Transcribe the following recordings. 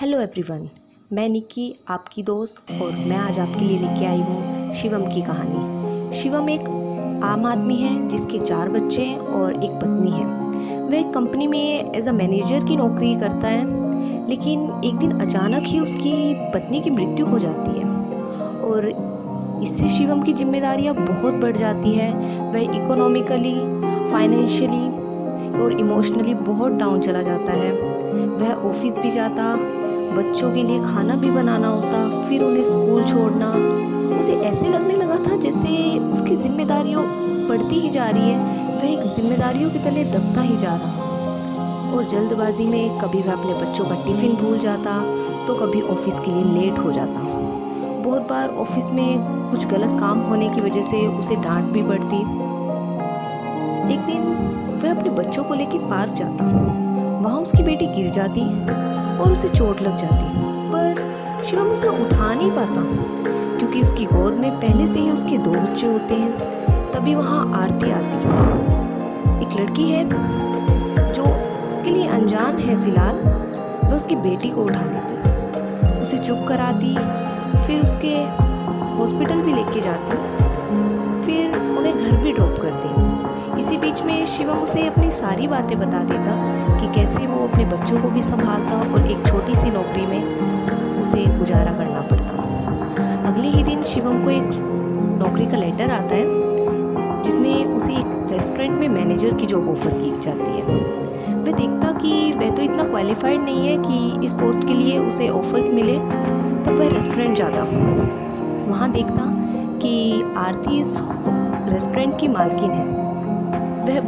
Hello everyone, मैं निक्की आपकी दोस्त और मैं आज आपके लिए लेके आई हूँ शिवम की कहानी। शिवम एक आम आदमी है जिसके 4 बच्चे हैं और एक पत्नी है। वह एक कंपनी में एज अ मैनेजर की नौकरी करता है, लेकिन एक दिन अचानक ही उसकी पत्नी की मृत्यु हो जाती है और इससे शिवम की जिम्मेदारियाँ बहुत बढ़ जाती है। वह इकोनॉमिकली, फाइनेंशियली और इमोशनली बहुत डाउन चला जाता है। वह ऑफिस भी जाता, बच्चों के लिए खाना भी बनाना होता, फिर उन्हें स्कूल छोड़ना। उसे ऐसे लगने लगा था जैसे उसकी जिम्मेदारियों बढ़ती ही जा रही है। वह एक जिम्मेदारियों के तले दबता ही जा रहा और जल्दबाजी में कभी वह अपने बच्चों का टिफ़िन भूल जाता तो कभी ऑफिस के लिए लेट हो जाता। बहुत बार ऑफिस में कुछ गलत काम होने की वजह से उसे डांट भी पड़ती। एक दिन वह अपने बच्चों को लेकर पार्क जाता, वहाँ उसकी बेटी गिर जाती और उसे चोट लग जाती, पर शिवम उसे उठा नहीं पाता क्योंकि उसकी गोद में पहले से ही उसके 2 बच्चे होते हैं। तभी वहाँ आरती आती है, एक लड़की है जो उसके लिए अनजान है फिलहाल। वह उसकी बेटी को उठा लेती, उसे चुप कराती, फिर उसके हॉस्पिटल भी लेके जाती, फिर उन्हें घर भी ड्रॉप करती। इसी बीच में शिवम उसे अपनी सारी बातें बता देता कि कैसे वो अपने बच्चों को भी संभालता और एक छोटी सी नौकरी में उसे गुजारा करना पड़ता। अगले ही दिन शिवम को एक नौकरी का लेटर आता है जिसमें उसे एक रेस्टोरेंट में मैनेजर की जॉब ऑफर की जाती है। वह देखता कि वह तो इतना क्वालिफाइड नहीं है कि इस पोस्ट के लिए उसे ऑफ़र मिले, तब वह रेस्टोरेंट जाता। वहाँ देखता कि आरती इस रेस्टोरेंट की मालकिन है। वह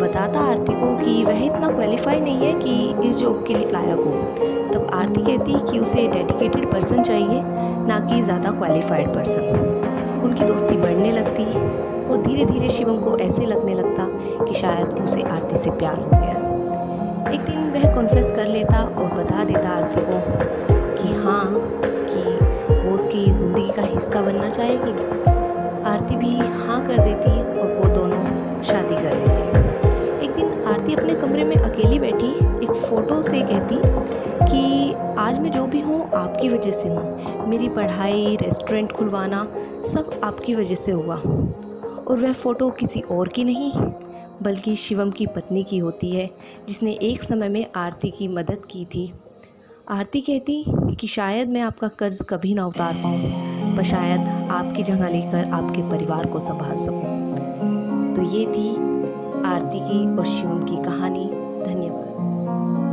बताता आरती को कि वह इतना क्वालिफाई नहीं है कि इस जॉब के लिए लायक हो। तब आरती कहती कि उसे डेडिकेटेड पर्सन चाहिए, ना कि ज़्यादा क्वालिफाइड पर्सन। उनकी दोस्ती बढ़ने लगती और धीरे धीरे शिवम को ऐसे लगने लगता कि शायद उसे आरती से प्यार हो गया। एक दिन वह कॉन्फेस कर लेता और बता देता आरती को कि हाँ, कि वो उसकी ज़िंदगी का हिस्सा बनना चाहेगी। आरती भी हाँ कर देती और वो दोनों शादी कर लेते। एक दिन आरती अपने कमरे में अकेली बैठी एक फ़ोटो से कहती कि आज मैं जो भी हूँ आपकी वजह से हूँ। मेरी पढ़ाई, रेस्टोरेंट खुलवाना, सब आपकी वजह से हुआ। और वह फ़ोटो किसी और की नहीं बल्कि शिवम की पत्नी की होती है, जिसने एक समय में आरती की मदद की थी। आरती कहती कि शायद मैं आपका कर्ज़ कभी ना उतार पाऊँ, पर शायद आपकी जगह लेकर आपके परिवार को संभाल सकूँ। तो ये थी आरती की और शिवम की कहानी।